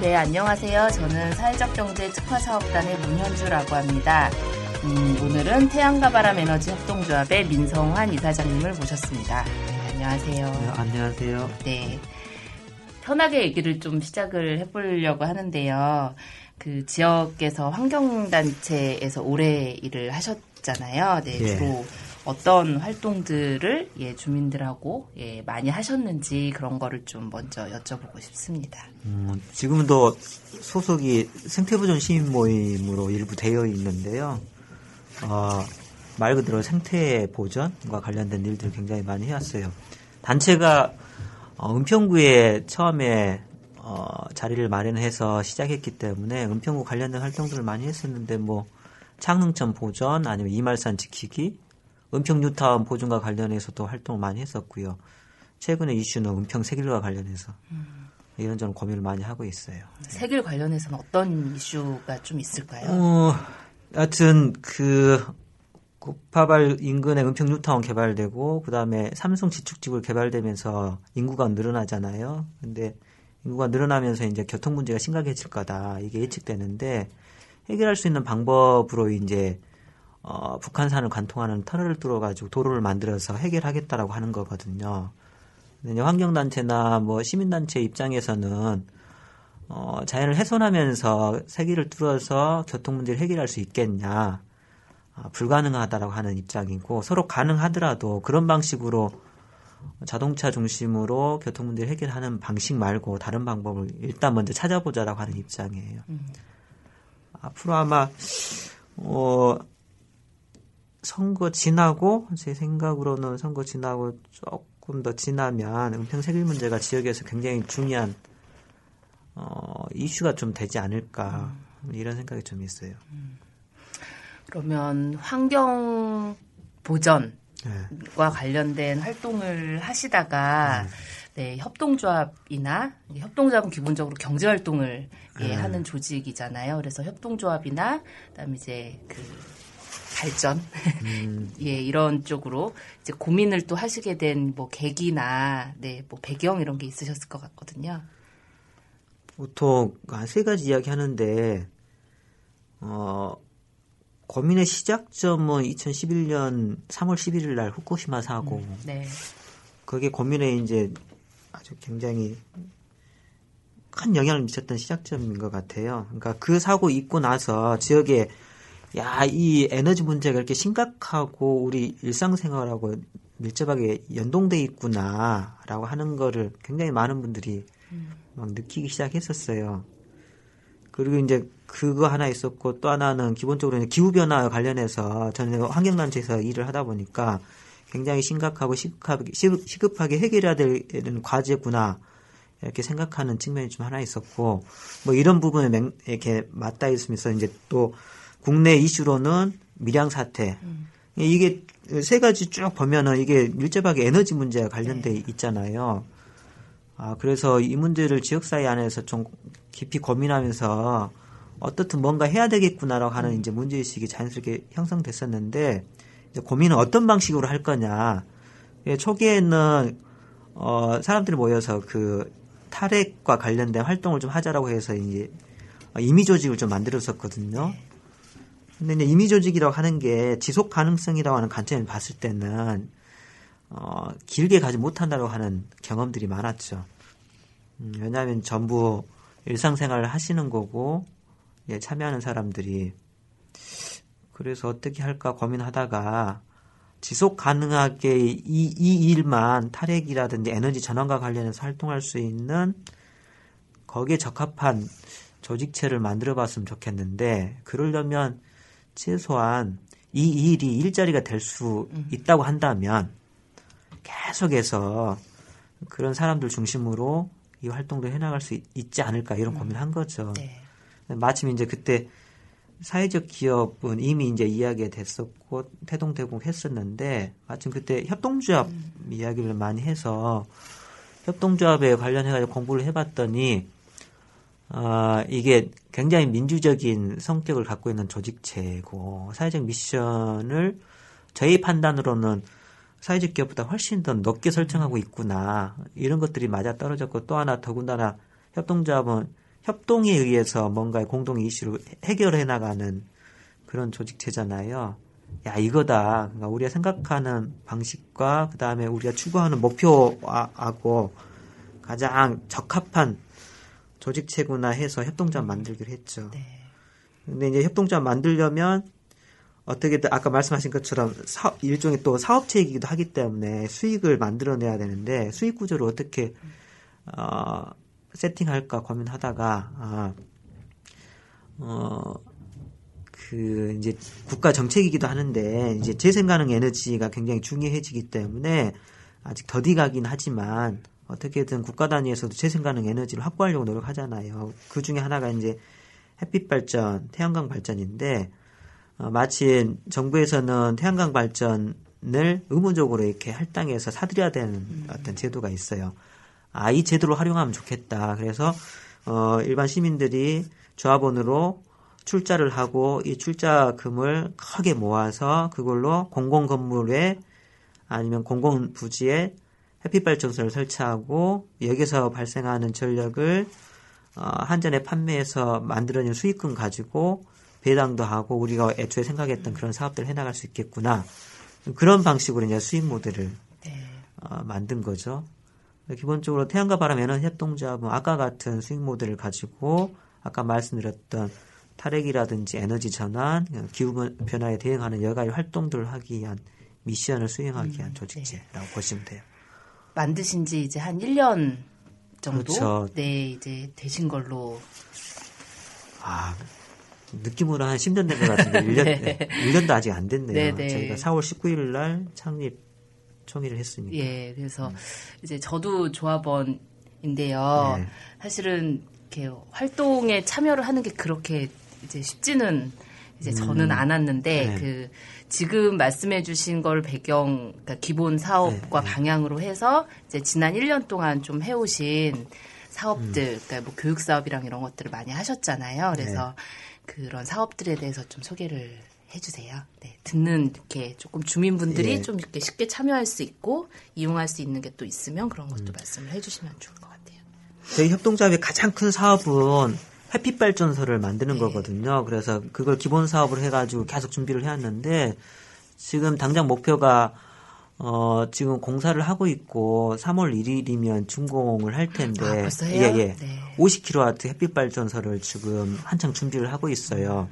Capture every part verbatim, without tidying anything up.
네, 안녕하세요. 저는 사회적경제특화사업단의 문현주라고 합니다. 음, 오늘은 태양과 바람에너지협동조합의 민성환 이사장님을 모셨습니다. 네, 안녕하세요. 네, 안녕하세요. 네, 편하게 얘기를 좀 시작을 해보려고 하는데요. 그 지역에서 환경단체에서 오래 일을 하셨잖아요. 네, 네. 주로 어떤 활동들을 예, 주민들하고 예, 많이 하셨는지 그런 거를 좀 먼저 여쭤보고 싶습니다. 음, 지금도 소속이 생태보존 시민 모임으로 일부 되어 있는데요. 어, 말 그대로 생태보존과 관련된 일들을 굉장히 많이 해왔어요. 단체가 어, 은평구에 처음에 어, 자리를 마련해서 시작했기 때문에 은평구 관련된 활동들을 많이 했었는데 뭐 창릉천 보존 아니면 이말산 지키기 은평뉴타운 보존과 관련해서도 활동을 많이 했었고요. 최근에 이슈는 은평 세길과 관련해서 음. 이런저런 고민을 많이 하고 있어요. 세길 관련해서는 어떤 이슈가 좀 있을까요? 어, 하여튼 그 구파발 인근에 은평뉴타운 개발되고 그다음에 삼성지축지구 개발되면서 인구가 늘어나잖아요. 근데 인구가 늘어나면서 이제 교통 문제가 심각해질 거다. 이게 예측되는데 해결할 수 있는 방법으로 이제 어, 북한산을 관통하는 터널을 뚫어가지고 도로를 만들어서 해결하겠다라고 하는 거거든요. 근데 환경단체나 뭐 시민단체 입장에서는, 어, 자연을 훼손하면서 세기를 뚫어서 교통문제를 해결할 수 있겠냐, 어, 불가능하다라고 하는 입장이고, 서로 가능하더라도 그런 방식으로 자동차 중심으로 교통문제를 해결하는 방식 말고 다른 방법을 일단 먼저 찾아보자라고 하는 입장이에요. 음. 앞으로 아마, 어, 선거 지나고 제 생각으로는 선거 지나고 조금 더 지나면 은평 세길 문제가 지역에서 굉장히 중요한 어, 이슈가 좀 되지 않을까 이런 생각이 좀 있어요. 음. 그러면 환경 보전과 네. 관련된 활동을 하시다가 네. 네, 협동조합이나 협동조합은 기본적으로 경제 활동을 네. 예, 하는 조직이잖아요. 그래서 협동조합이나 그다음 이제 그 발전 음. 예 이런 쪽으로 이제 고민을 또 하시게 된 뭐 계기나 네 뭐 배경 이런 게 있으셨을 것 같거든요. 보통 한 세 가지 이야기 하는데 어 고민의 시작점은 이천십일 년 삼월 십일일 날 후쿠시마 사고. 음, 네. 그게 고민에 이제 아주 굉장히 큰 영향을 미쳤던 시작점인 것 같아요. 그러니까 그 사고 있고 나서 지역에 야, 이 에너지 문제가 이렇게 심각하고 우리 일상생활하고 밀접하게 연동돼 있구나라고 하는 거를 굉장히 많은 분들이 음. 막 느끼기 시작했었어요. 그리고 이제 그거 하나 있었고 또 하나는 기본적으로 이제 기후변화와 관련해서 저는 환경단체에서 일을 하다 보니까 굉장히 심각하고 시급하게, 시급하게 해결해야 되는 과제구나. 이렇게 생각하는 측면이 좀 하나 있었고 뭐 이런 부분에 이렇게 맞닿아 있으면서 이제 또 국내 이슈로는 밀양사태. 음. 이게 세 가지 쭉 보면은 이게 밀접하게 에너지 문제와 관련돼 네. 있잖아요. 아, 그래서 이 문제를 지역사회 안에서 좀 깊이 고민하면서 어떻든 뭔가 해야 되겠구나라고 하는 음. 이제 문제의식이 자연스럽게 형성됐었는데 이제 고민은 어떤 방식으로 할 거냐. 초기에는, 어, 사람들이 모여서 그 탈핵과 관련된 활동을 좀 하자라고 해서 이제 임의 조직을 좀 만들었었거든요. 네. 근데 이제 임의 조직이라고 하는 게 지속 가능성이라고 하는 관점에서 봤을 때는 어, 길게 가지 못한다고 하는 경험들이 많았죠. 음, 왜냐하면 전부 일상생활을 하시는 거고 예, 참여하는 사람들이 그래서 어떻게 할까 고민하다가 지속 가능하게 이, 이 일만 탈핵이라든지 에너지 전환과 관련해서 활동할 수 있는 거기에 적합한 조직체를 만들어 봤으면 좋겠는데, 그러려면 최소한 이 일이 일자리가 될 수 있다고 한다면 계속해서 그런 사람들 중심으로 이 활동도 해나갈 수 있, 있지 않을까 이런 음. 고민을 한 거죠. 네. 마침 이제 그때 사회적 기업은 이미 이제 이야기가 됐었고 태동대공 했었는데 마침 그때 협동조합 음. 이야기를 많이 해서 협동조합에 관련해가지고 공부를 해봤더니 어, 이게 굉장히 민주적인 성격을 갖고 있는 조직체고 사회적 미션을 저희 판단으로는 사회적 기업보다 훨씬 더 넓게 설정하고 있구나. 이런 것들이 맞아떨어졌고 또 하나 더군다나 협동조합은 협동에 의해서 뭔가 공동의 이슈를 해결해 나가는 그런 조직체잖아요. 야, 이거다. 그러니까 우리가 생각하는 방식과 그다음에 우리가 추구하는 목표하고 가장 적합한 조직체구나 해서 협동조합 만들기로 했죠. 네. 근데 이제 협동조합 만들려면 어떻게든 아까 말씀하신 것처럼 사, 일종의 또 사업체이기도 하기 때문에 수익을 만들어내야 되는데 수익 구조를 어떻게 어, 세팅할까 고민하다가 아, 어, 그 이제 국가 정책이기도 하는데 이제 재생 가능 에너지가 굉장히 중요해지기 때문에 아직 더디가긴 하지만 어떻게든 국가 단위에서도 재생 가능 에너지를 확보하려고 노력하잖아요. 그 중에 하나가 이제 햇빛 발전, 태양광 발전인데. 마침 정부에서는 태양광 발전을 의무적으로 이렇게 할당해서 사들여야 되는 음. 어떤 제도가 있어요. 아, 이 제도를 활용하면 좋겠다. 그래서 어, 일반 시민들이 조합원으로 출자를 하고 이 출자금을 크게 모아서 그걸로 공공 건물에 아니면 공공 부지에 햇빛 발전소를 설치하고 여기서 발생하는 전력을 어, 한전에 판매해서 만들어낸 수익금 가지고 배당도 하고 우리가 애초에 생각했던 그런 사업들을 해나갈 수 있겠구나. 그런 방식으로 이제 수익 모델을 네. 어, 만든 거죠. 기본적으로 태양과 바람 에너지 협동조합은 아까 같은 수익 모델을 가지고 아까 말씀드렸던 탈핵이라든지 에너지 전환, 기후변화에 대응하는 여가의 활동들을 하기 위한 미션을 수행하기 위한 음, 조직체라고 네. 보시면 돼요. 만드신 지 이제 한 일 년 정도? 그렇죠. 네, 이제 되신 걸로. 아, 느낌으로 한 십 년 된 것 같은데 일 년, 네. 일 년도 아직 안 됐네요. 네네. 저희가 사월 십구일 날 창립 총회를 했습니다. 예, 그래서 음. 이제 저도 조합원인데요. 네. 사실은 이렇게 활동에 참여를 하는 게 그렇게 이제 쉽지는 이제 음. 저는 않았는데 네. 그 지금 말씀해주신 걸 배경, 그러니까 기본 사업과 네. 방향으로 해서 이제 지난 일 년 동안 좀 해오신 사업들, 음. 그러니까 뭐 교육 사업이랑 이런 것들을 많이 하셨잖아요. 그래서 네. 그런 사업들에 대해서 좀 소개를 해주세요. 네, 듣는 이렇게 조금 주민분들이 예. 좀 이렇게 쉽게 참여할 수 있고 이용할 수 있는 게 또 있으면 그런 것도 음. 말씀을 해주시면 좋을 것 같아요. 저희 협동조합의 가장 큰 사업은 햇빛 발전소를 만드는 네. 거거든요. 그래서 그걸 기본 사업으로 해가지고 계속 준비를 해왔는데 지금 당장 목표가 어 지금 공사를 하고 있고 삼월 일일이면 준공을 할 텐데 아, 벌써요? 예, 예. 네. 오십 킬로와트 햇빛 발전소를 지금 한창 준비를 하고 있어요.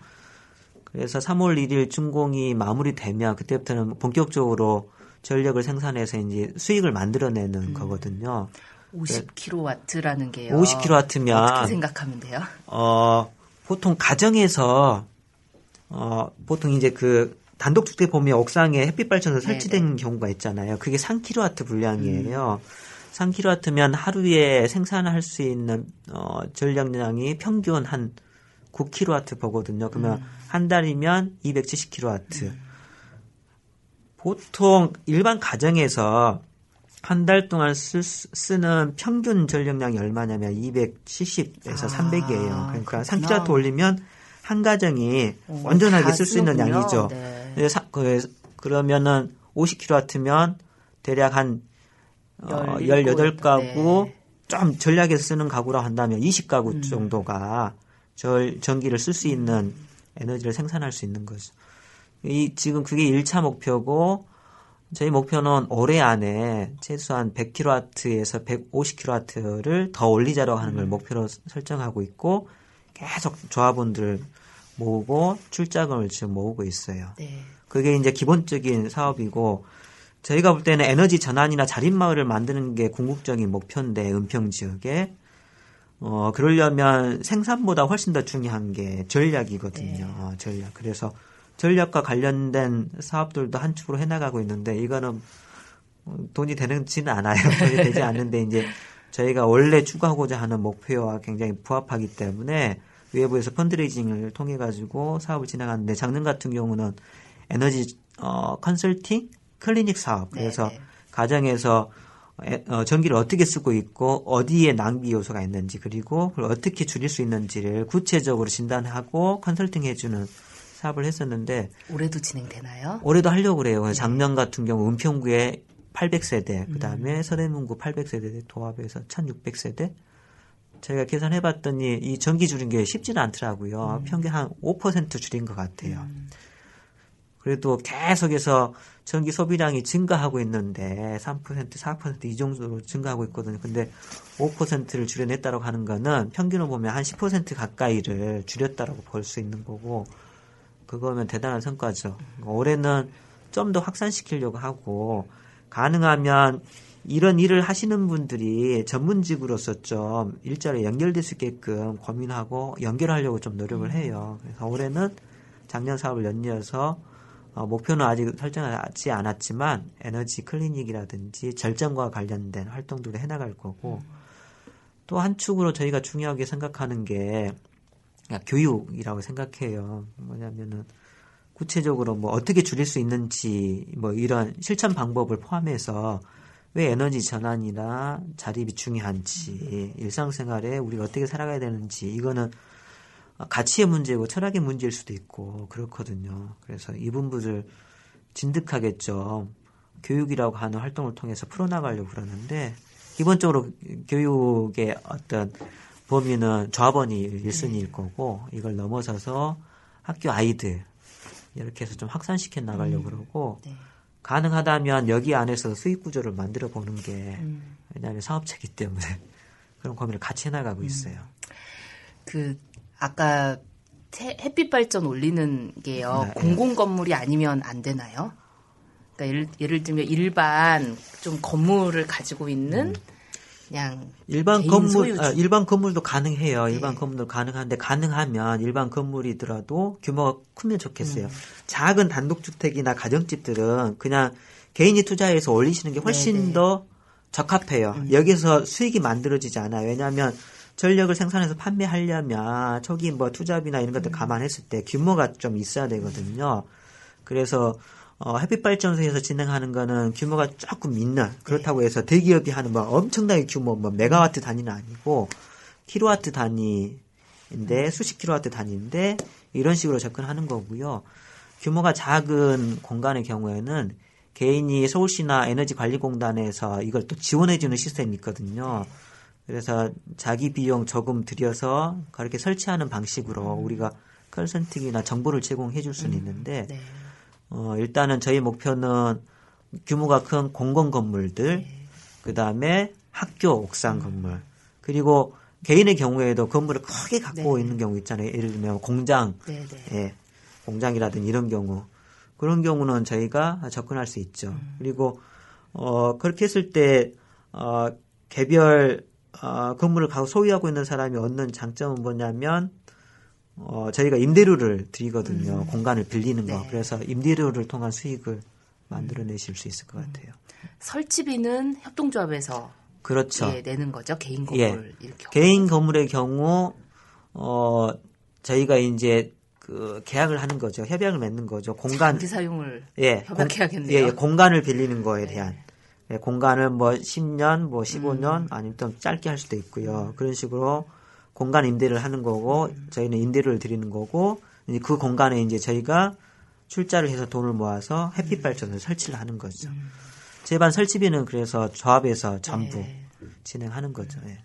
그래서 삼월 일일 준공이 마무리되면 그때부터는 본격적으로 전력을 생산해서 이제 수익을 만들어내는 음. 거거든요. 오십 킬로와트라는 게요. 오십 킬로와트면 어떻게 생각하면 돼요? 어 보통 가정에서 어 보통 이제 그 단독주택 보면 옥상에 햇빛발전소 설치된 네네. 경우가 있잖아요. 그게 삼 킬로와트 분량이에요. 음. 삼 킬로와트면 하루에 생산할 수 있는 어, 전력량이 평균 한 구 킬로와트 보거든요. 그러면 음. 한 달이면 이백칠십 킬로와트. 음. 보통 일반 가정에서 한 달 동안 쓸, 쓰는 평균 전력량이 얼마냐면 이백칠십에서 아, 삼백이에요. 그러니까 그렇구나. 삼 킬로와트 올리면 한 가정이 오, 완전하게 쓸 수 있는 양이죠. 네. 사, 그, 그러면은 오십 킬로와트면 대략 한 어, 열여덟 가구 네. 좀 전략에서 쓰는 가구라고 한다면 이십 가구 음. 정도가 절, 전기를 쓸 수 있는 음. 에너지를 생산할 수 있는 거죠. 이, 지금 그게 일 차 목표고 저희 목표는 올해 안에 최소한 백 킬로와트에서 백오십 킬로와트를 더 올리자라고 하는 걸 음. 목표로 설정하고 있고 계속 조합원들 모으고 출자금을 지금 모으고 있어요. 네. 그게 이제 기본적인 사업이고 저희가 볼 때는 에너지 전환이나 자립마을을 만드는 게 궁극적인 목표인데 은평 지역에 어 그러려면 생산보다 훨씬 더 중요한 게 전략이거든요. 네. 어, 전략. 그래서 전략과 관련된 사업들도 한 축으로 해나가고 있는데 이거는 돈이 되는지는 않아요. 돈이 되지 않는데 이제 저희가 원래 추구하고자 하는 목표와 굉장히 부합하기 때문에 외부에서 펀드레이징을 통해 가지고 사업을 진행하는데 작년 같은 경우는 에너지 어, 컨설팅 클리닉 사업. 그래서 네네. 가정에서 전기를 어떻게 쓰고 있고 어디에 낭비 요소가 있는지 그리고 그걸 어떻게 줄일 수 있는지를 구체적으로 진단하고 컨설팅해주는 사업을 했었는데 올해도 진행되나요? 올해도 하려고 그래요. 네. 작년 같은 경우 은평구에 팔백 세대 그다음에 음. 서대문구 팔백 세대 도합해서 천육백 세대 저희가 계산해봤더니 이 전기 줄인 게 쉽지는 않더라고요. 음. 평균 한 오 퍼센트 줄인 것 같아요. 음. 그래도 계속해서 전기 소비량이 증가하고 있는데 삼 퍼센트, 사 퍼센트 이 정도로 증가하고 있거든요. 근데 오 퍼센트를 줄여냈다고 하는 거는 평균을 보면 한 십 퍼센트 가까이를 줄였다라고 볼 수 있는 거고 그거면 대단한 성과죠. 올해는 좀 더 확산시키려고 하고 가능하면 이런 일을 하시는 분들이 전문직으로서 좀 일자리에 연결될 수 있게끔 고민하고 연결하려고 좀 노력을 해요. 그래서 올해는 작년 사업을 연이어서 어, 목표는 아직 설정하지 않았지만 에너지 클리닉이라든지 절정과 관련된 활동들을 해나갈 거고 음. 또 한 축으로 저희가 중요하게 생각하는 게 교육이라고 생각해요. 뭐냐면은 구체적으로 뭐 어떻게 줄일 수 있는지 뭐 이런 실천 방법을 포함해서 왜 에너지 전환이나 자립이 중요한지 음. 일상생활에 우리가 어떻게 살아가야 되는지 이거는 가치의 문제고 철학의 문제일 수도 있고 그렇거든요. 그래서 이 부분을 진득하게 좀 교육이라고 하는 활동을 통해서 풀어나가려고 그러는데 기본적으로 교육의 어떤 범위는 조합원이 일 순위일 거고 이걸 넘어서서 학교 아이들 이렇게 해서 좀 확산시켜 나가려고 그러고 가능하다면 여기 안에서 수익 구조를 만들어 보는 게 왜냐하면 사업체이기 때문에 그런 고민을 같이 해나가고 있어요. 그 아까 햇빛 발전 올리는 게요. 네, 공공 건물이 아니면 안 되나요? 그러니까 예를, 예를 들면 일반 좀 건물을 가지고 있는 그냥 일반 건물 아, 일반 건물도 가능해요. 일반 네. 건물도 가능한데 가능하면 일반 건물이더라도 규모가 크면 좋겠어요. 음. 작은 단독주택이나 가정집들은 그냥 개인이 투자해서 올리시는 게 훨씬 네네. 더 적합해요. 음. 여기서 수익이 만들어지지 않아요. 왜냐하면 전력을 생산해서 판매하려면 초기 뭐 투자비나 이런 것들 감안했을 때 규모가 좀 있어야 되거든요. 그래서 어 햇빛발전소에서 진행하는 거는 규모가 조금 있는 그렇다고 해서 대기업이 하는 뭐 엄청나게 규모 뭐 메가와트 단위는 아니고 킬로와트 단위인데 수십 킬로와트 단위인데 이런 식으로 접근하는 거고요. 규모가 작은 공간의 경우에는 개인이 서울시나 에너지관리공단에서 이걸 또 지원해주는 시스템이 있거든요. 그래서 자기 비용 조금 들여서 그렇게 설치하는 방식으로 음. 우리가 컨설팅이나 정보를 제공해 줄 수는 음. 있는데 네. 어, 일단은 저희 목표는 규모가 큰 공공 건물들 네. 그다음에 학교 옥상 음. 건물 그리고 개인의 경우에도 건물을 크게 갖고 네. 있는 경우 있잖아요. 예를 들면 공장, 네, 네. 예, 공장이라든지 이런 경우 그런 경우는 저희가 접근할 수 있죠. 음. 그리고 어, 그렇게 했을 때 어, 개별 어, 건물을 소유하고 있는 사람이 얻는 장점은 뭐냐면 어, 저희가 임대료를 드리거든요. 음. 공간을 빌리는 거. 네. 그래서 임대료를 통한 수익을 만들어내실 수 있을 것 같아요. 음. 설치비는 협동조합에서 그렇죠. 예, 내는 거죠. 개인 건물. 예. 경우. 개인 건물의 경우 어, 저희가 이제 그 계약을 하는 거죠. 협약을 맺는 거죠. 공간 장기 사용을 예, 협약해야겠네요. 예, 공간을 빌리는 거에 대한. 네. 공간을 뭐 십 년, 뭐 십오 년, 음. 아니면 좀 짧게 할 수도 있고요. 그런 식으로 공간 임대를 하는 거고, 음. 저희는 임대료를 드리는 거고, 이제 그 공간에 이제 저희가 출자를 해서 돈을 모아서 햇빛 발전을 음. 설치를 하는 거죠. 음. 제반 설치비는 그래서 조합에서 전부 네. 진행하는 거죠. 네.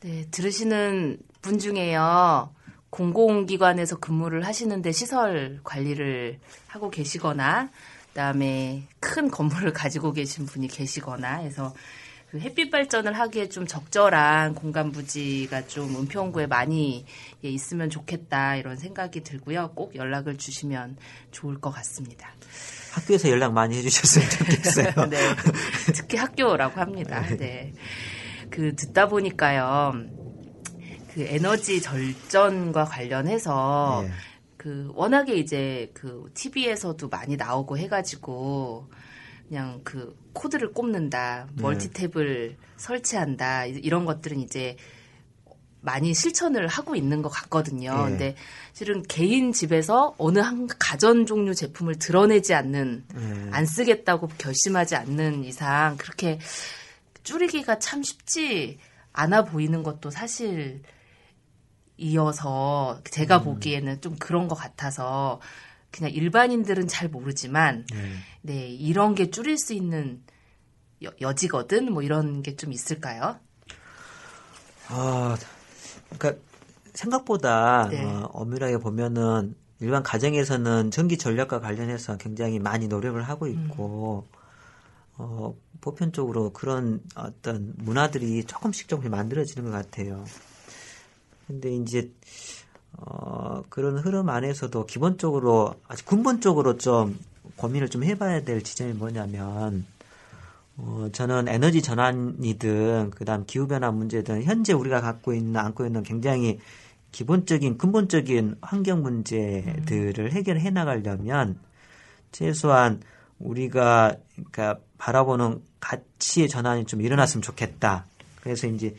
네, 들으시는 분 중에요. 공공기관에서 근무를 하시는데 시설 관리를 하고 계시거나, 그다음에 큰 건물을 가지고 계신 분이 계시거나 해서 그 햇빛 발전을 하기에 좀 적절한 공간 부지가 좀 은평구에 많이 예, 있으면 좋겠다 이런 생각이 들고요. 꼭 연락을 주시면 좋을 것 같습니다. 학교에서 연락 많이 해주셨으면 좋겠어요. 네, 특히 학교라고 합니다. 네, 그 듣다 보니까요, 그 에너지 절전과 관련해서 네. 그 워낙에 이제 그 티비에서도 많이 나오고 해가지고. 그냥 그 코드를 꼽는다, 멀티탭을 네. 설치한다 이런 것들은 이제 많이 실천을 하고 있는 것 같거든요. 네. 근데 실은 개인 집에서 어느 한 가전 종류 제품을 드러내지 않는, 네. 안 쓰겠다고 결심하지 않는 이상 그렇게 줄이기가 참 쉽지 않아 보이는 것도 사실 이어서 제가 음. 보기에는 좀 그런 것 같아서 그냥 일반인들은 잘 모르지만, 네, 네 이런 게 줄일 수 있는 여, 여지거든, 뭐 이런 게 좀 있을까요? 아, 그러니까 생각보다 네. 어, 엄밀하게 보면은 일반 가정에서는 전기 전력과 관련해서 굉장히 많이 노력을 하고 있고, 음. 어, 보편적으로 그런 어떤 문화들이 조금씩 조금씩 만들어지는 것 같아요. 근데 이제 어, 그런 흐름 안에서도 기본적으로, 아주 근본적으로 좀 고민을 좀 해봐야 될 지점이 뭐냐면, 어, 저는 에너지 전환이든, 그 다음 기후변화 문제든, 현재 우리가 갖고 있는, 안고 있는 굉장히 기본적인, 근본적인 환경 문제들을 해결해 나가려면, 최소한 우리가, 그러니까 바라보는 가치의 전환이 좀 일어났으면 좋겠다. 그래서 이제,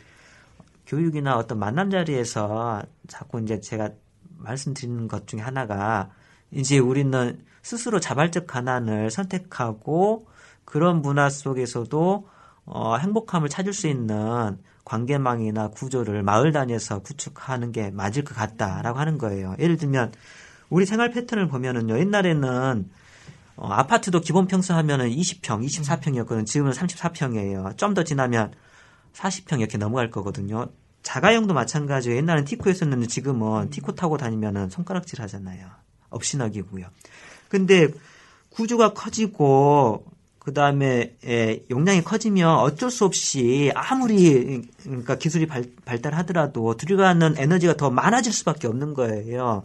교육이나 어떤 만남 자리에서 자꾸 이제 제가 말씀드리는 것 중에 하나가 이제 우리는 스스로 자발적 가난을 선택하고 그런 문화 속에서도 어, 행복함을 찾을 수 있는 관계망이나 구조를 마을 단위에서 구축하는 게 맞을 것 같다라고 하는 거예요. 예를 들면 우리 생활 패턴을 보면은요, 옛날에는 어, 아파트도 기본 평수 하면은 이십 평, 이십사 평이었거든요. 지금은 삼십사 평이에요. 좀 더 지나면 사십 평 이렇게 넘어갈 거거든요. 자가용도 마찬가지예요. 옛날엔 티코였었는데 지금은 티코 타고 다니면은 손가락질 하잖아요. 업신학이고요. 근데 구조가 커지고 그다음에 예, 용량이 커지면 어쩔 수 없이 아무리 그러니까 기술이 발, 발달하더라도 들어가는 에너지가 더 많아질 수밖에 없는 거예요.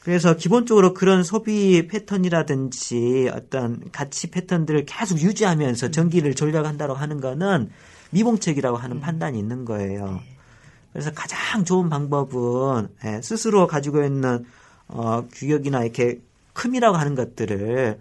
그래서 기본적으로 그런 소비 패턴이라든지 어떤 가치 패턴들을 계속 유지하면서 전기를 절약한다고 하는 거는 미봉책이라고 하는 음. 판단이 있는 거예요. 네. 그래서 가장 좋은 방법은 예, 스스로 가지고 있는 어, 규격이나 이렇게 큼이라고 하는 것들을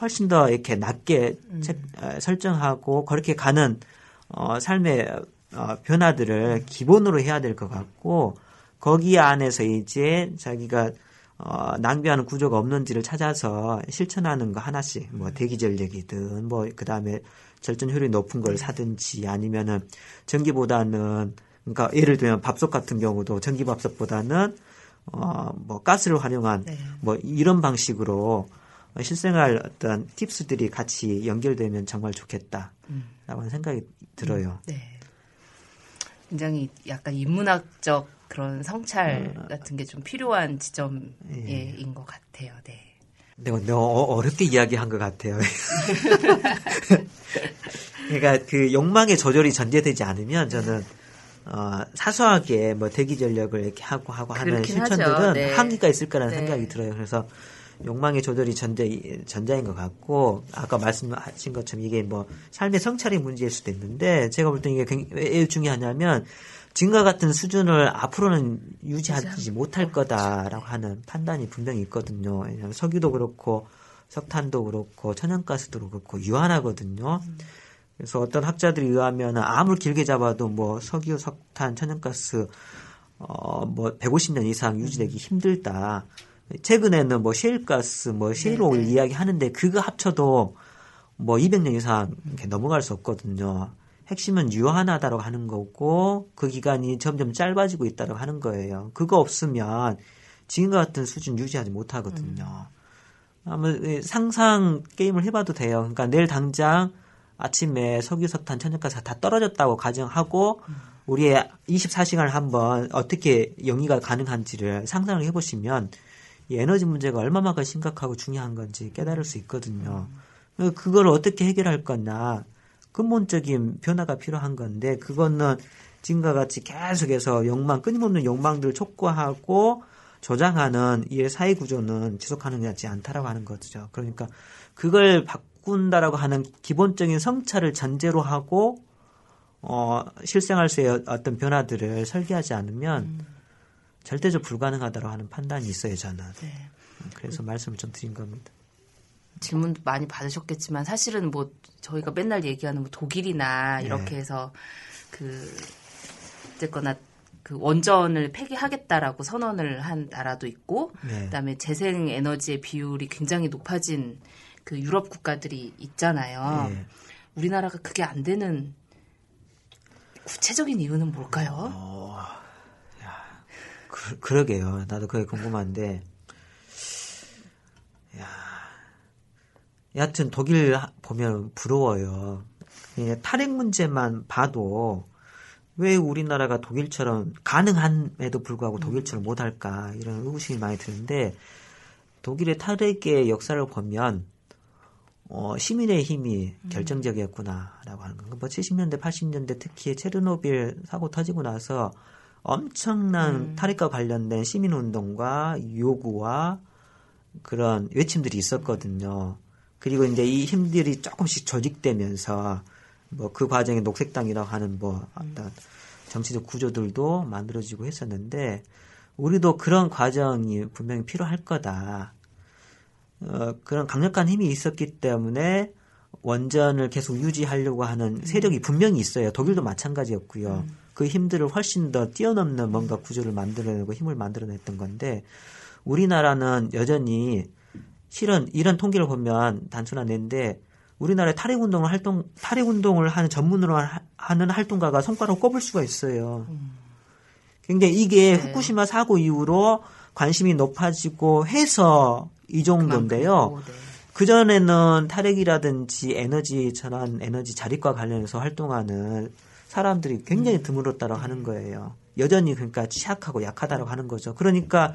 훨씬 더 이렇게 낮게 음. 책, 어, 설정하고 그렇게 가는 어, 삶의 어, 변화들을 기본으로 해야 될 것 같고 거기 안에서 이제 자기가 어, 낭비하는 구조가 없는지를 찾아서 실천하는 거 하나씩 뭐 대기전력이든 뭐 그 다음에 절전 효율이 높은 걸 사든지 아니면은 전기보다는 그러니까 예를 들면 밥솥 같은 경우도 전기 밥솥보다는 어 뭐 가스를 활용한 네. 뭐 이런 방식으로 실생활 어떤 팁스들이 같이 연결되면 정말 좋겠다라고 하는 생각이 들어요. 네. 굉장히 약간 인문학적 그런 성찰 어, 같은 게 좀 필요한 지점인 예. 것 같아요. 네. 내가 너무 어렵게 이야기한 것 같아요. 그러니까 그 욕망의 조절이 전제되지 않으면 저는 어, 사소하게 뭐 대기 전력을 이렇게 하고 하고 하는 실천들은 네. 한계가 있을 거라는 네. 생각이 들어요. 그래서 욕망의 조절이 전제 전자인 것 같고 아까 말씀하신 것처럼 이게 뭐 삶의 성찰의 문제일 수도 있는데 제가 볼 때 이게 왜 중요하냐면 지금과 같은 수준을 앞으로는 유지하지 못할 거다라고 하는 판단이 분명히 있거든요. 석유도 그렇고 석탄도 그렇고 천연가스도 그렇고 유한하거든요. 그래서 어떤 학자들에 의하면 아무리 길게 잡아도 뭐 석유, 석탄, 천연가스 어 뭐 백오십 년 이상 유지되기 힘들다. 최근에는 뭐 셰일가스, 뭐 셰일오일 이야기하는데 그거 합쳐도 뭐 이백 년 이상 이렇게 넘어갈 수 없거든요. 핵심은 유한하다라고 하는 거고 그 기간이 점점 짧아지고 있다고 하는 거예요. 그거 없으면 지금과 같은 수준 유지하지 못하거든요. 음. 아마 상상 게임을 해봐도 돼요. 그러니까 내일 당장 아침에 석유, 석탄, 천연가스가 다 떨어졌다고 가정하고 음. 우리의 이십사 시간을 한번 어떻게 영위가 가능한지를 상상을 해보시면 이 에너지 문제가 얼마만큼 심각하고 중요한 건지 깨달을 수 있거든요. 음. 그걸 어떻게 해결할 거냐. 근본적인 변화가 필요한 건데, 그거는 지금과 같이 계속해서 욕망, 끊임없는 욕망들을 촉구하고 조장하는 이 사회 구조는 지속하는 게 낫지 않다라고 하는 거죠. 그러니까 그걸 바꾼다라고 하는 기본적인 성찰을 전제로 하고 어, 실생활 속의 어떤 변화들을 설계하지 않으면 음. 절대적 불가능하다라고 하는 판단이 있어요, 저는. 네. 그래서 말씀을 좀 드린 겁니다. 질문도 많이 받으셨겠지만 사실은 뭐 저희가 맨날 얘기하는 뭐 독일이나 이렇게 네. 해서 그 어쨌거나 그 원전을 폐기하겠다라고 선언을 한 나라도 있고 네. 그다음에 재생 에너지의 비율이 굉장히 높아진 그 유럽 국가들이 있잖아요. 네. 우리나라가 그게 안 되는 구체적인 이유는 뭘까요? 어, 야, 그, 그러게요. 나도 그게 궁금한데. 야, 여하튼 독일 보면 부러워요. 예, 탈핵 문제만 봐도 왜 우리나라가 독일처럼 가능함에도 불구하고 독일처럼 못할까 이런 의구심이 많이 드는데 독일의 탈핵의 역사를 보면 어, 시민의 힘이 결정적이었구나라고 하는 건 뭐 칠십 년대, 팔십 년대 특히 체르노빌 사고 터지고 나서 엄청난 음. 탈핵과 관련된 시민운동과 요구와 그런 외침들이 있었거든요. 그리고 이제 이 힘들이 조금씩 조직되면서 뭐 그 과정에 녹색당이라고 하는 뭐 어떤 정치적 구조들도 만들어지고 했었는데 우리도 그런 과정이 분명히 필요할 거다. 어, 그런 강력한 힘이 있었기 때문에 원전을 계속 유지하려고 하는 세력이 분명히 있어요. 독일도 마찬가지였고요. 그 힘들을 훨씬 더 뛰어넘는 뭔가 구조를 만들어내고 힘을 만들어냈던 건데 우리나라는 여전히 실은 이런 통계를 보면 단순한 애인데 우리나라의 탈핵 운동을 활동 탈핵 운동을 하는 전문으로 하는 활동가가 손가락을 꼽을 수가 있어요. 근데 이게 네. 후쿠시마 사고 이후로 관심이 높아지고 해서 이 정도인데요. 네. 그 전에는 탈핵이라든지 에너지 전환, 에너지 자립과 관련해서 활동하는 사람들이 굉장히 드물었다라고 하는 거예요. 여전히 그러니까 취약하고 약하다라고 하는 거죠. 그러니까.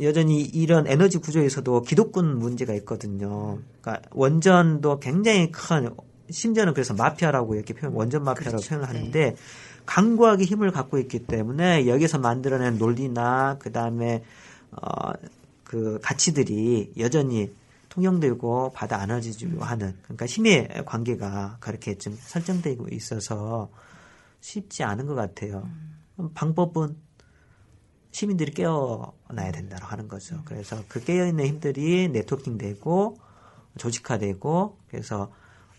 여전히 이런 에너지 구조에서도 기독군 문제가 있거든요. 그러니까 원전도 굉장히 큰, 심지어는 그래서 마피아라고 이렇게 표현, 원전 마피아라고 그렇죠. 표현을 하는데 네. 강고하게 힘을 갖고 있기 때문에 여기서 만들어낸 논리나 그 다음에 어, 그 가치들이 여전히 통용되고 받아 안아지고 음. 하는 그러니까 힘의 관계가 그렇게 좀 설정되고 있어서 쉽지 않은 것 같아요. 음. 방법은 시민들이 깨어나야 된다고 하는 거죠. 그래서 그 깨어있는 힘들이 네트워킹되고 조직화되고 그래서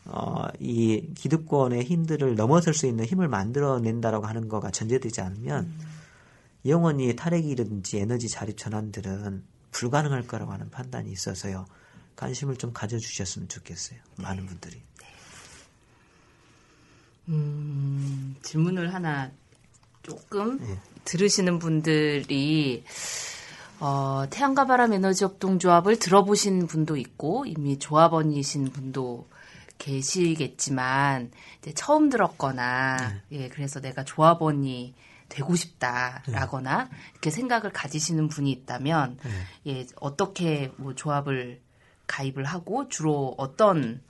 어, 이 기득권의 힘들을 넘어설 수 있는 힘을 만들어낸다라고 하는 거가 전제되지 않으면 영원히 탈핵이든지 에너지 자립 전환들은 불가능할 거라고 하는 판단이 있어서요. 관심을 좀 가져주셨으면 좋겠어요. 많은 분들이. 네. 음, 질문을 하나 조금 네. 들으시는 분들이 어, 태양과 바람에너지협동조합을 들어보신 분도 있고 이미 조합원이신 분도 계시겠지만 이제 처음 들었거나 네. 예, 그래서 내가 조합원이 되고 싶다라거나 네. 이렇게 생각을 가지시는 분이 있다면 네. 예, 어떻게 뭐 조합을 가입을 하고 주로 어떤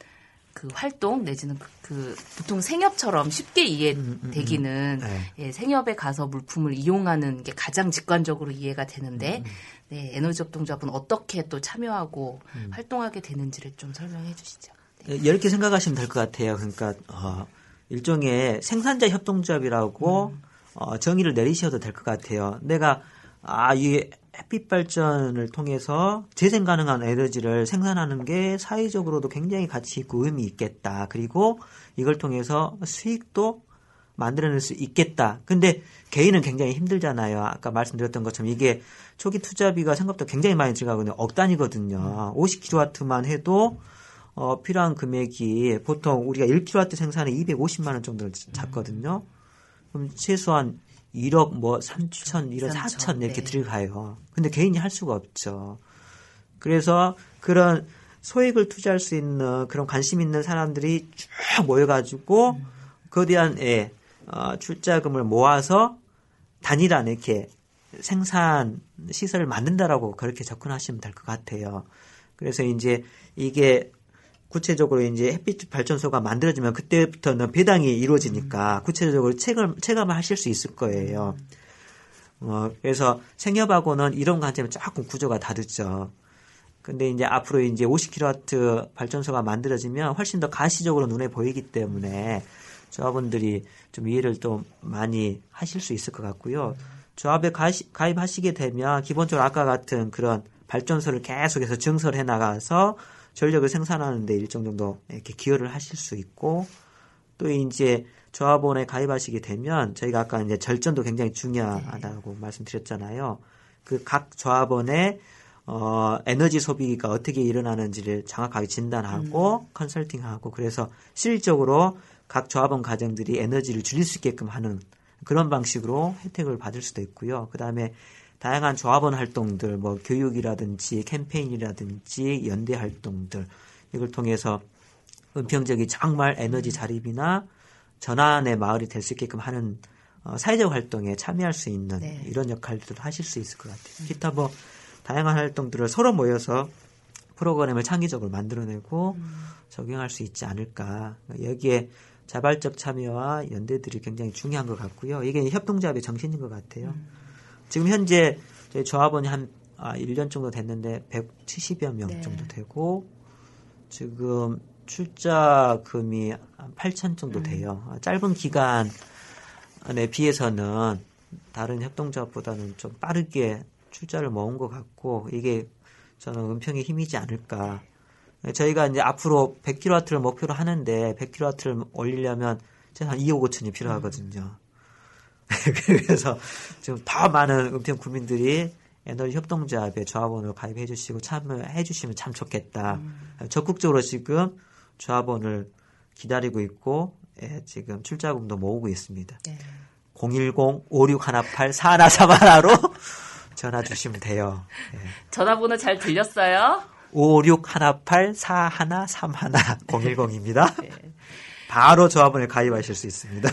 그 활동 내지는 그, 그 보통 생협처럼 쉽게 이해되기는 음, 음, 음. 네. 예, 생협에 가서 물품을 이용하는 게 가장 직관적으로 이해가 되는데 음, 음. 네, 에너지협동조합은 어떻게 또 참여하고 음. 활동하게 되는지를 좀 설명해 주시죠. 네. 이렇게 생각하시면 될 것 같아요. 그러니까 어, 일종의 생산자 협동조합이라고 음. 어, 정의를 내리셔도 될 것 같아요. 내가 아, 이게 햇빛 발전을 통해서 재생 가능한 에너지를 생산하는 게 사회적으로도 굉장히 가치 있고 의미 있겠다. 그리고 이걸 통해서 수익도 만들어낼 수 있겠다. 근데 개인은 굉장히 힘들잖아요. 아까 말씀드렸던 것처럼 이게 초기 투자비가 생각보다 굉장히 많이 들어가거든요. 억 단위거든요. 오십 킬로와트만 해도 어, 필요한 금액이 보통 우리가 일 킬로와트 생산에 이백오십만 원 정도를 잡거든요. 그럼 최소한 일억, 뭐, 삼천, 일억, 사천, 이렇게 네. 들어가요. 근데 개인이 할 수가 없죠. 그래서 그런 소액을 투자할 수 있는 그런 관심 있는 사람들이 쭉 모여가지고, 음. 그에 대한, 예, 어, 출자금을 모아서 단일한 이렇게 생산 시설을 만든다라고 그렇게 접근하시면 될 것 같아요. 그래서 이제 이게 구체적으로 이제 햇빛 발전소가 만들어지면 그때부터는 배당이 이루어지니까 음. 구체적으로 체감, 체감을 하실 수 있을 거예요. 어, 그래서 생협하고는 이런 관점이 조금 구조가 다르죠. 근데 이제 앞으로 이제 오십 킬로와트 발전소가 만들어지면 훨씬 더 가시적으로 눈에 보이기 때문에 조합원들이 좀 이해를 또 많이 하실 수 있을 것 같고요. 조합에 가시, 가입하시게 되면 기본적으로 아까 같은 그런 발전소를 계속해서 증설해 나가서 전력을 생산하는 데 일정 정도 이렇게 기여를 하실 수 있고, 또 이제 조합원에 가입하시게 되면 저희가 아까 이제 절전도 굉장히 중요하다고 네. 말씀드렸잖아요. 그 각 조합원의 어, 에너지 소비가 어떻게 일어나는지를 정확하게 진단하고 음. 컨설팅하고, 그래서 실질적으로 각 조합원 가정들이 에너지를 줄일 수 있게끔 하는 그런 방식으로 혜택을 받을 수도 있고요. 그 다음에 다양한 조합원 활동들, 뭐 교육이라든지 캠페인이라든지 연대 활동들, 이걸 통해서 은평 지역이 정말 에너지 자립이나 전환의 마을이 될 수 있게끔 하는 어, 사회적 활동에 참여할 수 있는 네. 이런 역할들을 하실 수 있을 것 같아요. 음. 기타 뭐 다양한 활동들을 서로 모여서 프로그램을 창의적으로 만들어내고 음. 적용할 수 있지 않을까. 여기에 자발적 참여와 연대들이 굉장히 중요한 것 같고요. 이게 협동조합의 정신인 것 같아요. 음. 지금 현재 저희 조합원이 한 아, 일 년 정도 됐는데 백칠십여 명 네. 정도 되고, 지금 출자금이 한 팔천 정도 음. 돼요. 짧은 기간에 비해서는 다른 협동조합보다는 좀 빠르게 출자를 모은 것 같고, 이게 저는 은평의 힘이지 않을까. 저희가 이제 앞으로 백 킬로와트를 목표로 하는데 백 킬로와트를 올리려면 한 이억 오천이 필요하거든요. 그래서 지금 더 많은 은평 구민들이 에너지 협동조합에 조합원으로 가입해 주시고 참여해 주시면 참 좋겠다. 음. 적극적으로 지금 조합원을 기다리고 있고, 예, 지금 출자금도 모으고 있습니다. 네. 공일공 오육일팔 사일삼일로 전화 주시면 돼요. 예. 전화번호 잘 들렸어요? 오육일팔 사일삼일 공일공입니다. 네. 바로 조합원에 가입하실 수 있습니다.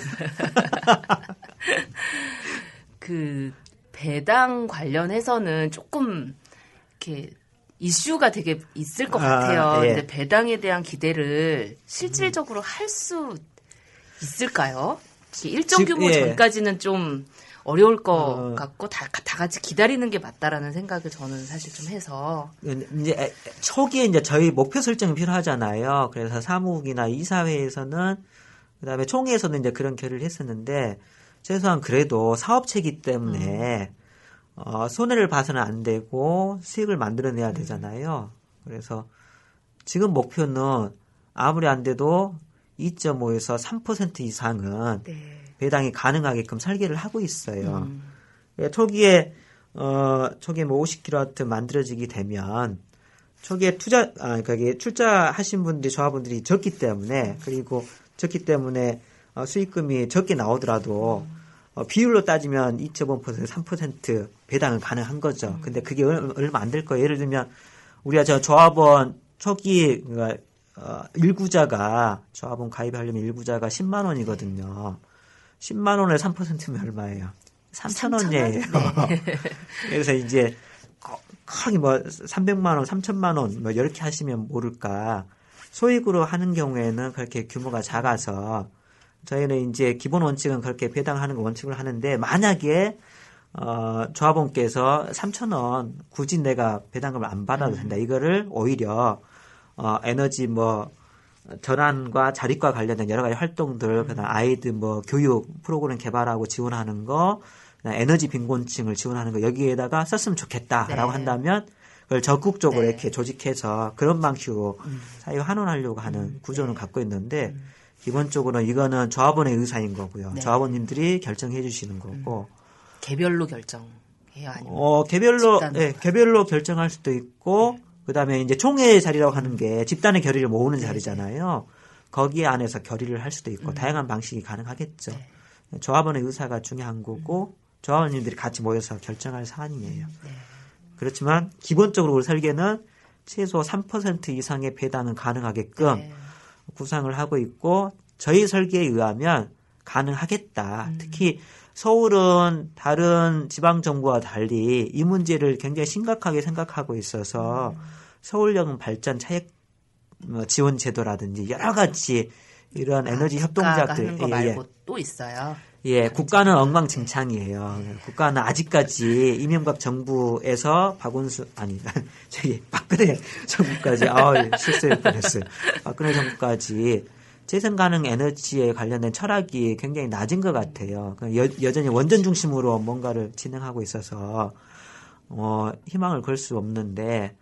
그 배당 관련해서는 조금 이렇게 이슈가 되게 있을 것 같아요. 아, 예. 근데 배당에 대한 기대를 실질적으로 음. 할 수 있을까요? 일정 규모 즉, 예. 전까지는 좀 어려울 것 어. 같고, 다, 다 같이 기다리는 게 맞다라는 생각을 저는 사실 좀 해서. 이제 초기에 이제 저희 목표 설정이 필요하잖아요. 그래서 사무국이나 이사회에서는, 그 다음에 총회에서는 이제 그런 결의를 했었는데, 최소한 그래도 사업체이기 때문에, 음. 어, 손해를 봐서는 안 되고, 수익을 만들어내야 되잖아요. 그래서 지금 목표는 아무리 안 돼도 이 점 오에서 삼 퍼센트 이상은 네. 배당이 가능하게끔 설계를 하고 있어요. 음. 초기에 어 초기에 뭐 오십 킬로와트 만들어지게 되면 초기에 투자 아 그게 출자하신 분들이 조합원들이 적기 때문에, 그리고 적기 때문에 어, 수익금이 적게 나오더라도 음. 어, 비율로 따지면 이 점 오 퍼센트 삼 퍼센트 배당은 가능한 거죠. 음. 근데 그게 얼마 안 될 거예요. 예를 들면 우리가 저 조합원 초기 어, 일구자가 조합원 가입하려면 일구자가 십만 원이거든요. 네. 십만 원에 삼 퍼센트면 얼마예요? 삼천 원이에요. 네. 그래서 이제 거의 뭐 삼백만 원, 삼천만 원 뭐 이렇게 하시면 모를까. 소액으로 하는 경우에는 그렇게 규모가 작아서 저희는 이제 기본 원칙은 그렇게 배당하는 원칙을 하는데, 만약에 어, 조합원께서 삼천 원 굳이 내가 배당금을 안 받아도 된다. 이거를 오히려 어, 에너지 뭐 전환과 자립과 관련된 여러 가지 활동들, 그다음 아이들 뭐 교육 프로그램 개발하고 지원하는 거, 에너지 빈곤층을 지원하는 거, 여기에다가 썼으면 좋겠다라고 네. 한다면 그걸 적극적으로 네. 이렇게 조직해서 그런 방식으로 음. 사회 환원하려고 하는 음. 구조는 네. 갖고 있는데, 음. 기본적으로 이거는 조합원의 의사인 거고요. 네. 조합원님들이 결정해 주시는 거고. 음. 개별로 결정해요, 아니면? 어, 개별로, 네, 개별로 결정할 수도 있고. 네. 그다음에 이제 총회의 자리라고 하는 게 집단의 결의를 모으는 네, 자리잖아요. 네. 거기에 안에서 결의를 할 수도 있고 음. 다양한 방식이 가능하겠죠. 네. 조합원의 의사가 중요한 거고 음. 조합원님들이 같이 모여서 결정할 사안이에요. 네. 그렇지만 기본적으로 우리 설계는 최소 삼 퍼센트 이상의 배당은 가능하게끔 네. 구상을 하고 있고, 저희 설계에 의하면 가능하겠다. 음. 특히 서울은 다른 지방정부와 달리 이 문제를 굉장히 심각하게 생각하고 있어서 서울형 발전 차액 지원 제도라든지 여러 가지 이런 아, 에너지 협동조합들 하는 거 말고 예, 예. 또 있어요. 예, 국가는 엉망진창이에요. 네. 국가는 아직까지 이명박 정부에서 박원순 아니 저기 박근혜 정부까지 아 실수를 뻔했어요. 박근혜 정부까지 재생 가능 에너지에 관련된 철학이 굉장히 낮은 것 같아요. 여, 여전히 원전 중심으로 뭔가를 진행하고 있어서 어, 희망을 걸 수 없는데.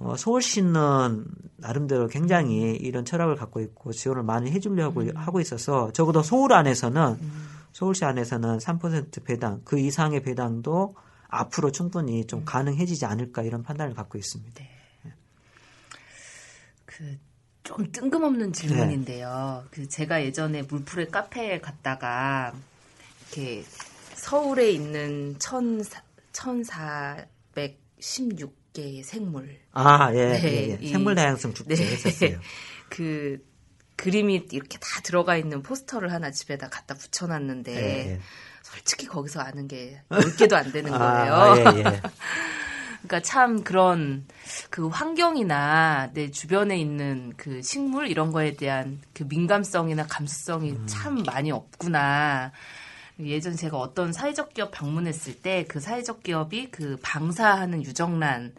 어, 서울시는 나름대로 굉장히 이런 철학을 갖고 있고 지원을 많이 해주려고 음. 하고 있어서 적어도 서울 안에서는 음. 서울시 안에서는 삼 퍼센트 배당 그 이상의 배당도 앞으로 충분히 좀 음. 가능해지지 않을까 이런 판단을 갖고 있습니다. 네. 네. 그 좀 뜬금없는 질문인데요. 네. 그 제가 예전에 물풀의 카페에 갔다가 이렇게 서울에 있는 천사백십육 개의 생물. 아, 예. 네, 예, 예. 생물 다양성 축제 네. 했었어요. 그 그림이 이렇게 다 들어가 있는 포스터를 하나 집에다 갖다 붙여 놨는데 예, 예. 솔직히 거기서 아는 게 열 개도 안 되는 거예요. 아, 예, 예. 그러니까 참 그런 그 환경이나 내 주변에 있는 그 식물 이런 거에 대한 그 민감성이나 감수성이 음. 참 많이 없구나. 예전 제가 어떤 사회적 기업 방문했을 때 그 사회적 기업이 그 방사하는 유정란을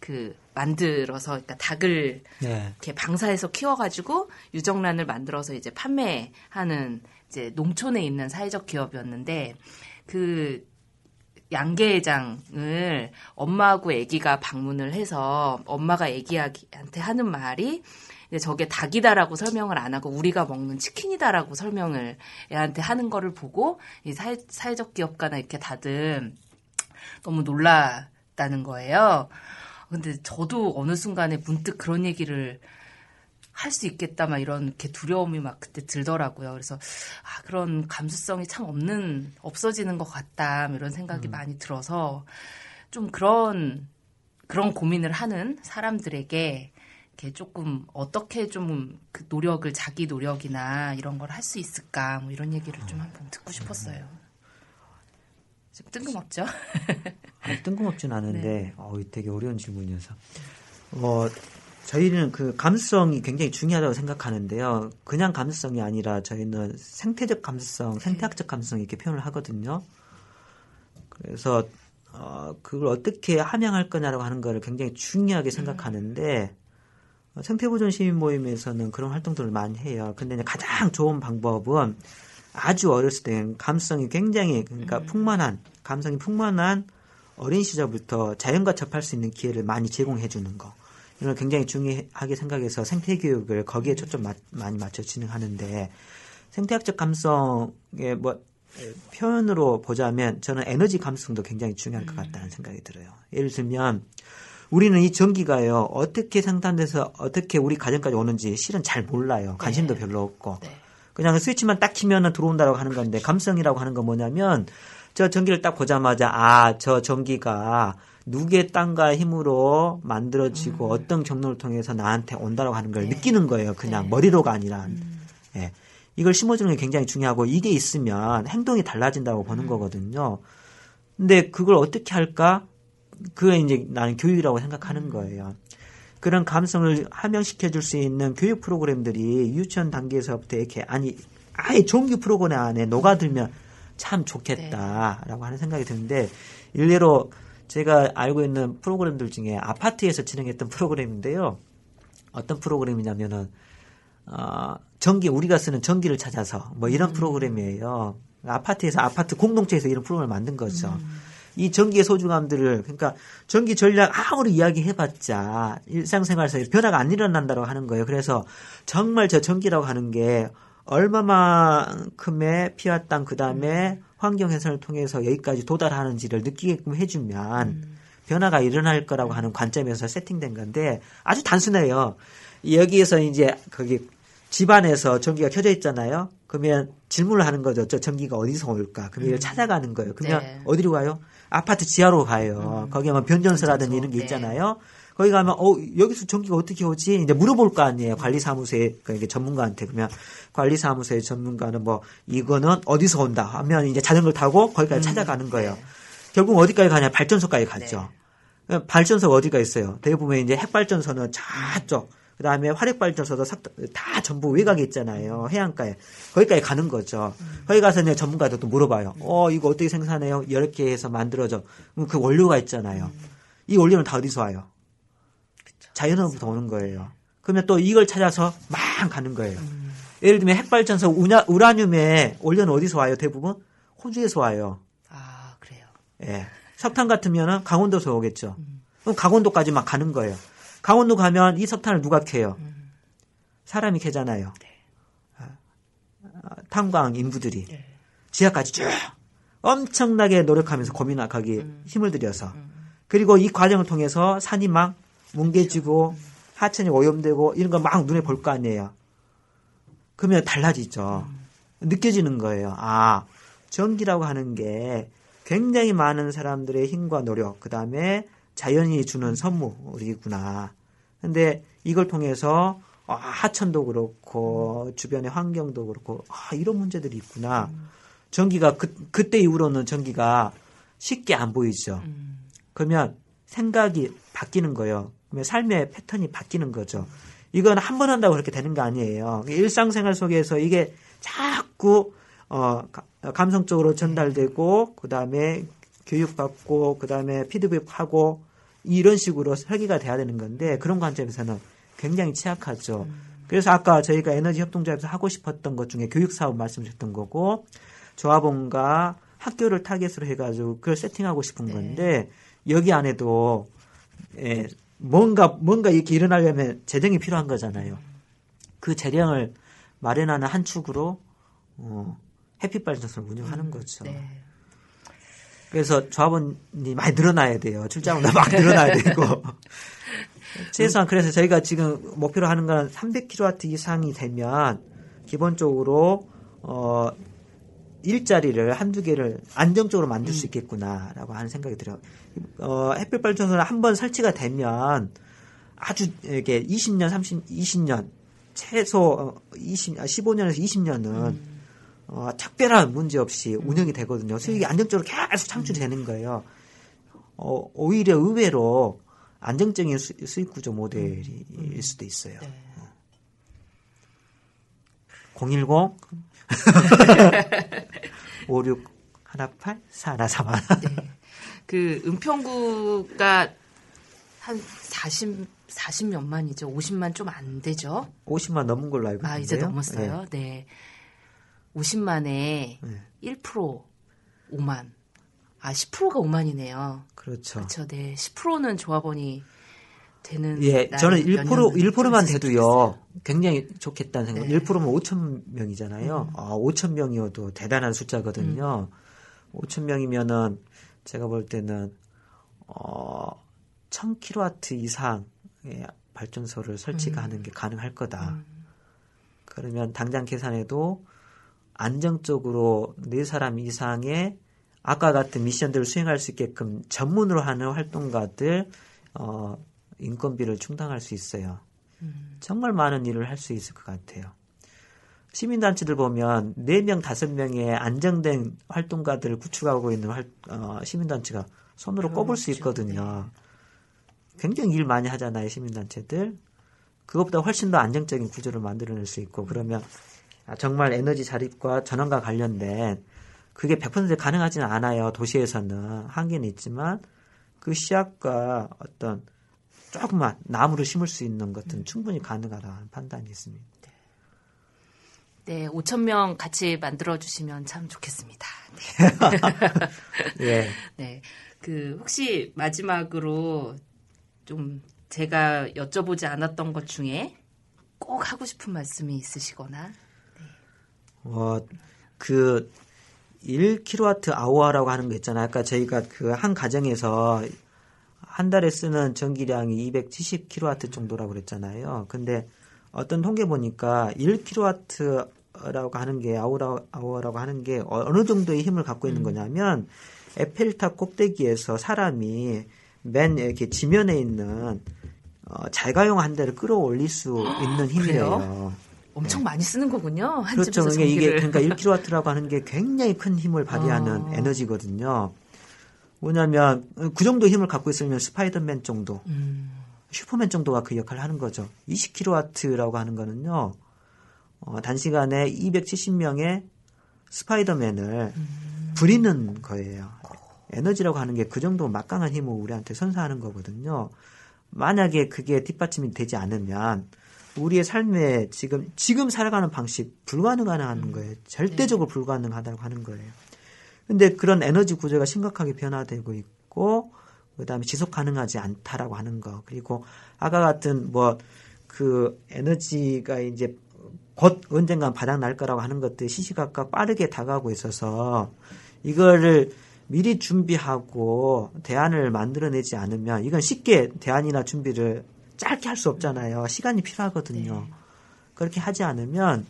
그 만들어서 그러니까 닭을 네. 이렇게 방사해서 키워가지고 유정란을 만들어서 이제 판매하는 이제 농촌에 있는 사회적 기업이었는데 그 양계장을 엄마하고 아기가 방문을 해서 엄마가 아기한테 하는 말이 저게 닭이다라고 설명을 안 하고 우리가 먹는 치킨이다라고 설명을 애한테 하는 거를 보고 이 사회, 사회적 기업가나 이렇게 다들 너무 놀랐다는 거예요. 근데 저도 어느 순간에 문득 그런 얘기를 할 수 있겠다 막 이런 이렇게 두려움이 막 그때 들더라고요. 그래서 아, 그런 감수성이 참 없는 없어지는 것 같다 이런 생각이 음. 많이 들어서 좀 그런 그런 고민을 하는 사람들에게 조금 어떻게 좀 그 노력을 자기 노력이나 이런 걸 할 수 있을까 뭐 이런 얘기를 좀 한번 듣고 싶었어요. 좀 뜬금없죠? 아니, 뜬금없진 않은데 네. 어, 되게 어려운 질문이어서 어, 저희는 그 감수성이 굉장히 중요하다고 생각하는데요. 그냥 감수성이 아니라 저희는 생태적 감수성, 생태학적 감수성 이렇게 표현을 하거든요. 그래서 어, 그걸 어떻게 함양할 거냐라고 하는 거를 굉장히 중요하게 생각하는데 음. 생태보존 시민 모임에서는 그런 활동들을 많이 해요. 근데 이제 가장 좋은 방법은 아주 어렸을 때 감성이 굉장히 그러니까 풍만한 감성이 풍만한 어린 시절부터 자연과 접할 수 있는 기회를 많이 제공해 주는 거. 이런 굉장히 중요하게 생각해서 생태 교육을 거기에 초점 많이 맞춰 진행하는데 생태학적 감성의 뭐 표현으로 보자면 저는 에너지 감성도 굉장히 중요할 것 같다는 생각이 들어요. 예를 들면 우리는 이 전기가요, 어떻게 생산돼서 어떻게 우리 가정까지 오는지 실은 잘 몰라요. 관심도 네. 별로 없고. 네. 그냥 스위치만 딱 키면은 들어온다라고 하는 건데, 감성이라고 하는 건 뭐냐면, 저 전기를 딱 보자마자, 아, 저 전기가 누구의 땅과 힘으로 만들어지고 음. 어떤 경로를 통해서 나한테 온다라고 하는 걸 네. 느끼는 거예요. 그냥 네. 머리로가 아니라. 음. 예. 이걸 심어주는 게 굉장히 중요하고, 이게 있으면 행동이 달라진다고 보는 음. 거거든요. 근데 그걸 어떻게 할까? 그게 이제 나는 교육이라고 생각하는 거예요. 그런 감성을 함양시켜줄 수 있는 교육 프로그램들이 유치원 단계에서부터 이렇게 아니 아예 정규 프로그램 안에 녹아들면 참 좋겠다라고 네. 하는 생각이 드는데 일례로 제가 알고 있는 프로그램들 중에 아파트에서 진행했던 프로그램인데요. 어떤 프로그램이냐면은 어, 전기 우리가 쓰는 전기를 찾아서 뭐 이런 음. 프로그램이에요. 아파트에서 아파트 공동체에서 이런 프로그램을 만든 거죠. 음. 이 전기의 소중함들을 그러니까 전기 전략 아무리 이야기해봤자 일상생활에서 변화가 안 일어난다고 하는 거예요. 그래서 정말 저 전기라고 하는 게 얼마만큼의 피와 땅 그다음에 환경 훼손을 통해서 여기까지 도달하는지를 느끼게끔 해주면 음. 변화가 일어날 거라고 하는 관점에서 세팅된 건데 아주 단순해요. 여기에서 이제 거기 집안에서 전기가 켜져 있잖아요. 그러면 질문을 하는 거죠. 저 전기가 어디서 올까? 그러면 음. 찾아가는 거예요. 그러면 네. 어디로 가요? 아파트 지하로 가요. 음. 거기에 막 변전소라든지 이런 게 네. 있잖아요. 거기 가면 어 여기서 전기가 어떻게 오지? 이제 물어볼 거 아니에요. 관리사무소에 그러니까 전문가한테 그러면 관리사무소의 전문가는 뭐 이거는 어디서 온다 하면 이제 자전거를 타고 거기까지 음. 찾아가는 거예요. 네. 결국 어디까지 가냐? 발전소까지 갔죠. 네. 발전소가 어디가 있어요? 대부분 이제 핵발전소는 저쪽 그 다음에 화력발전소도 다 전부 외곽에 있잖아요. 해안가에. 거기까지 가는 거죠. 음. 거기 가서 이제 전문가도 또 물어봐요. 음. 어, 이거 어떻게 생산해요? 이렇게 해서 만들어져. 그 원료가 있잖아요. 음. 이 원료는 다 어디서 와요? 그쵸. 자연으로부터 오는 거예요. 그러면 또 이걸 찾아서 막 가는 거예요. 음. 예를 들면 핵발전소 우나, 우라늄의 원료는 어디서 와요? 대부분? 호주에서 와요. 아, 그래요. 예. 석탄 같으면은 강원도에서 오겠죠. 음. 그럼 강원도까지 막 가는 거예요. 강원도 가면 이 석탄을 누가 캐요? 음. 사람이 캐잖아요. 네. 아, 탄광 인부들이. 네. 지하까지 쭉 엄청나게 노력하면서 고민하기 음. 힘을 들여서. 음. 그리고 이 과정을 통해서 산이 막 뭉개지고 음. 하천이 오염되고 이런 거 막 눈에 볼 거 아니에요. 그러면 달라지죠. 음. 느껴지는 거예요. 아, 전기라고 하는 게 굉장히 많은 사람들의 힘과 노력, 그 다음에 자연이 주는 선물이구나. 근데 이걸 통해서 아, 하천도 그렇고 주변의 환경도 그렇고 아, 이런 문제들이 있구나. 음. 전기가 그, 그때 이후로는 전기가 쉽게 안 보이죠. 음. 그러면 생각이 바뀌는 거예요. 그러면 삶의 패턴이 바뀌는 거죠. 이건 한 번 한다고 그렇게 되는 거 아니에요. 일상생활 속에서 이게 자꾸 어, 감성적으로 전달되고 그 다음에 교육받고 그 다음에 피드백하고 이런 식으로 설계가 돼야 되는 건데 그런 관점에서는 굉장히 취약하죠. 그래서 아까 저희가 에너지 협동조합에서 하고 싶었던 것 중에 교육사업 말씀드렸던 거고 조합원과 학교를 타겟으로 해가지고 그걸 세팅하고 싶은 건데 여기 안에도 예, 뭔가 뭔가 이렇게 일어나려면 재정이 필요한 거잖아요. 그 재량을 마련하는 한 축으로 어, 햇빛발전소를 운영하는 음, 거죠. 네. 그래서 조합원이 많이 늘어나야 돼요. 출자원도 많이 늘어나야 되고. 최소한 그래서 저희가 지금 목표로 하는 건 삼백 킬로와트 이상이 되면 기본적으로 어, 일자리를 한두 개를 안정적으로 만들 수 있겠구나라고 하는 생각이 들어요. 어, 햇빛발전소는 한번 설치가 되면 아주 이렇게 이십 년, 삼십, 이십 년 최소 이십, 십오 년에서 이십 년은 음. 어, 특별한 문제 없이 음. 운영이 되거든요. 수익이 안정적으로 계속 창출이 되는 거예요. 어, 오히려 의외로 안정적인 수, 수익 구조 모델일 음. 수도 있어요. 네. 공일공 오육일팔 사일삼일 네. 그 은평구가 한 사십, 사십몇 만이죠. 오십만 좀 안 되죠. 오십만 넘은 걸로 알고 있는데요. 아, 이제 넘었어요. 네. 네. 오십만에 네. 일 퍼센트 오만. 아, 십 퍼센트가 오만이네요. 그렇죠. 그렇죠. 네. 십 퍼센트는 조합원이 되는. 예. 저는 일 퍼센트, 일 퍼센트만 돼도요. 굉장히 좋겠다는 생각. 네. 일 퍼센트면 오천 명이잖아요. 음. 아, 오천 명이어도 대단한 숫자거든요. 음. 오천 명이면은 제가 볼 때는 어, 천 킬로와트 이상의 발전소를 설치하는 음. 게 가능할 거다. 음. 그러면 당장 계산해도 안정적으로 네 사람 이상의 아까 같은 미션들을 수행할 수 있게끔 전문으로 하는 활동가들 어, 인건비를 충당할 수 있어요. 음. 정말 많은 일을 할 수 있을 것 같아요. 시민단체들 보면 네 명, 다섯 명의 안정된 활동가들을 구축하고 있는 활, 어, 시민단체가 손으로 꼽을 수 있거든요. 굉장히 일 많이 하잖아요. 시민단체들. 그것보다 훨씬 더 안정적인 구조를 만들어낼 수 있고 그러면 정말 에너지 자립과 전원과 관련된 그게 백 퍼센트 가능하지는 않아요. 도시에서는 한계는 있지만 그 시약과 어떤 조금만 나무를 심을 수 있는 것은 충분히 가능하다는 판단이 있습니다. 네, 오천 명 같이 만들어 주시면 참 좋겠습니다. 네. 예. 네, 그 혹시 마지막으로 좀 제가 여쭤보지 않았던 것 중에 꼭 하고 싶은 말씀이 있으시거나. 네. 어, 그 일 킬로와트아워라고 하는 거 있잖아요. 아까 저희가 그 한 가정에서 한 달에 쓰는 전기량이 이백칠십 킬로와트 정도라고 그랬잖아요. 근데 어떤 통계 보니까 일 킬로와트라고 하는 게 아워라고 하는 게 어느 정도의 힘을 갖고 있는 거냐면 에펠탑 꼭대기에서 사람이 맨 이렇게 지면에 있는 자가용 한 대를 끌어올릴 수 있는 힘이에요. 엄청 네. 많이 쓰는 거군요. 한 그렇죠. 그러니까 이게 그러니까 일 킬로와트라고 하는 게 굉장히 큰 힘을 발휘하는 아. 에너지거든요. 뭐냐면 그 정도 힘을 갖고 있으면 스파이더맨 정도. 음. 슈퍼맨 정도가 그 역할을 하는 거죠. 이십 킬로와트라고 하는 거는요, 어, 단시간에 이백칠십 명의 스파이더맨을 음. 부리는 거예요. 에너지라고 하는 게 그 정도 막강한 힘을 우리한테 선사하는 거거든요. 만약에 그게 뒷받침이 되지 않으면 우리의 삶에 지금 지금 살아가는 방식 불가능하다는 음. 거예요. 절대적으로 네. 불가능하다고 하는 거예요. 그런데 그런 에너지 구조가 심각하게 변화되고 있고, 그다음에 지속 가능하지 않다라고 하는 거, 그리고 아까 같은 뭐 그 에너지가 이제 곧 언젠간 바닥 날 거라고 하는 것들이 시시각각 빠르게 다가오고 있어서 이거를 미리 준비하고 대안을 만들어내지 않으면, 이건 쉽게 대안이나 준비를 짧게 할 수 없잖아요. 시간이 필요하거든요. 네. 그렇게 하지 않으면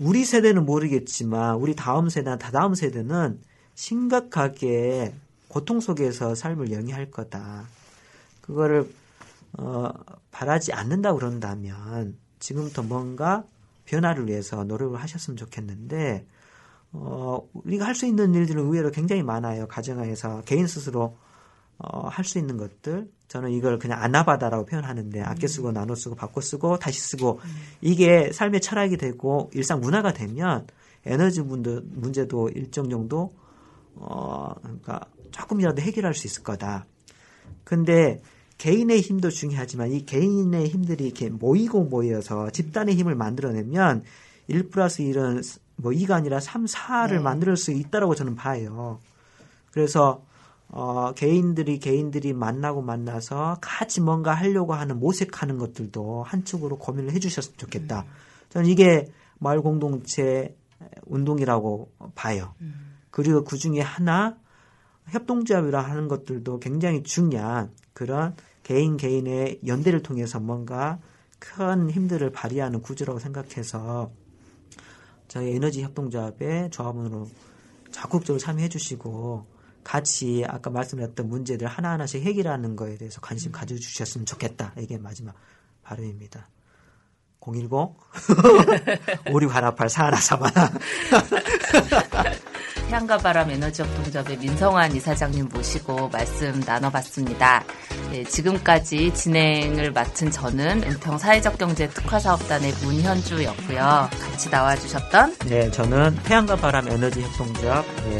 우리 세대는 모르겠지만 우리 다음 세대나 다다음 세대는 심각하게 고통 속에서 삶을 영위할 거다. 그거를 어, 바라지 않는다 그런다면 지금부터 뭔가 변화를 위해서 노력을 하셨으면 좋겠는데, 어, 우리가 할 수 있는 일들은 의외로 굉장히 많아요. 가정에서 개인 스스로 어, 할 수 있는 것들, 저는 이걸 그냥 아나바다라고 표현하는데, 아껴 쓰고 나눠 쓰고 바꿔 쓰고 다시 쓰고, 이게 삶의 철학이 되고 일상 문화가 되면 에너지 문제도 일정 정도 어, 그러니까 조금이라도 해결할 수 있을 거다. 근데 개인의 힘도 중요하지만 이 개인의 힘들이 이렇게 모이고 모여서 집단의 힘을 만들어내면 일 플러스 일은 뭐 이가 아니라 삼, 사를 네. 만들 수 있다라고 저는 봐요. 그래서 어, 개인들이 개인들이 만나고 만나서 같이 뭔가 하려고 하는 모색하는 것들도 한쪽으로 고민을 해주셨으면 좋겠다. 음. 저는 이게 마을 공동체 운동이라고 봐요. 음. 그리고 그 중에 하나, 협동조합이라 하는 것들도 굉장히 중요한 그런 개인 개인의 연대를 통해서 뭔가 큰 힘들을 발휘하는 구조라고 생각해서 저희 에너지 협동조합의 조합원으로 적극적으로 참여해 주시고, 같이 아까 말씀드렸던 문제들 하나하나씩 해결하는 거에 대해서 관심 가져주셨으면 좋겠다. 이게 마지막 발언입니다. 공일공 오육일팔 사일사일 태양과 바람 에너지협동조합의 민성환 이사장님 모시고 말씀 나눠봤습니다. 네, 지금까지 진행을 맡은 저는 은평 사회적경제특화사업단의 문현주였고요. 같이 나와주셨던 네, 저는 태양과 바람 에너지협동조합 네,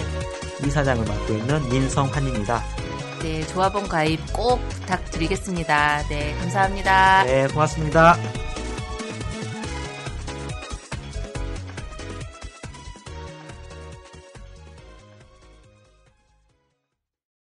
이사장을 맡고 있는 민성환입니다. 네, 조합원 가입 꼭 부탁드리겠습니다. 네, 감사합니다. 네, 고맙습니다.